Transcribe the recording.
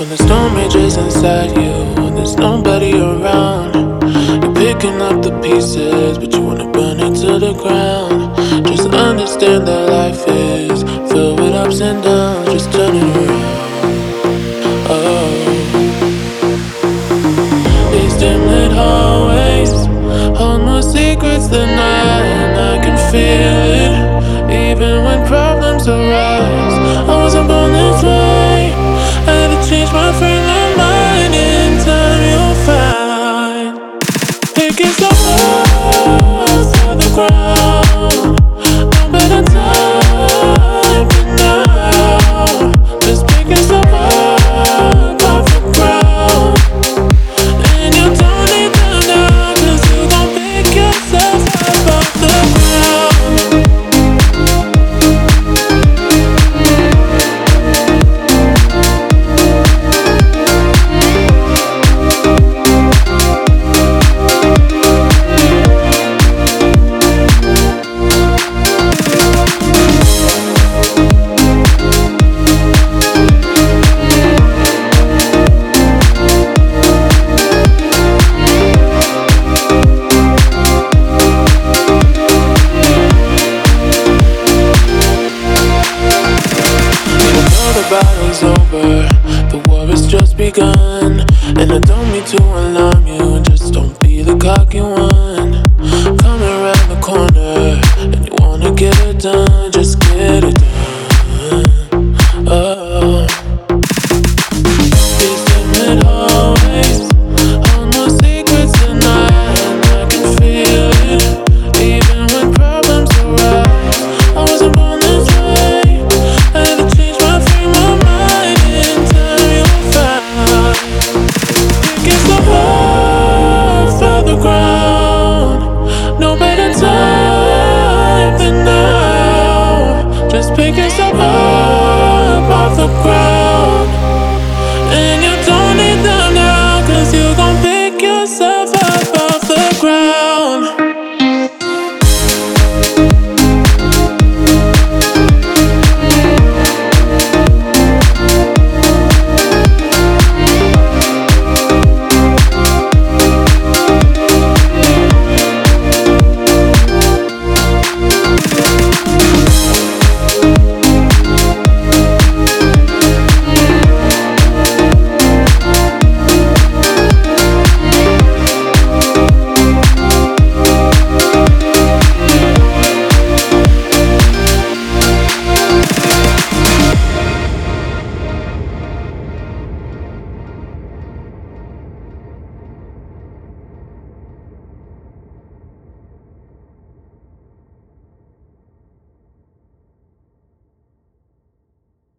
When the storm rages inside you, when there's nobody around, you're picking up the pieces, but you wanna burn it to the ground. Just understand that life is filled with ups and downs. Just turn it around. Oh, these dim lit hallways hold more secrets than I can feel it, even when problems arise. I wasn't born this way. Change my frame of mind. In time you'll find it gets up to the ground. I'm better time than now. This big is up off the ground, and you don't need them now, 'cause you gon' pick yourself up off the ground. Over, the war has just begun, and I don't mean to alarm.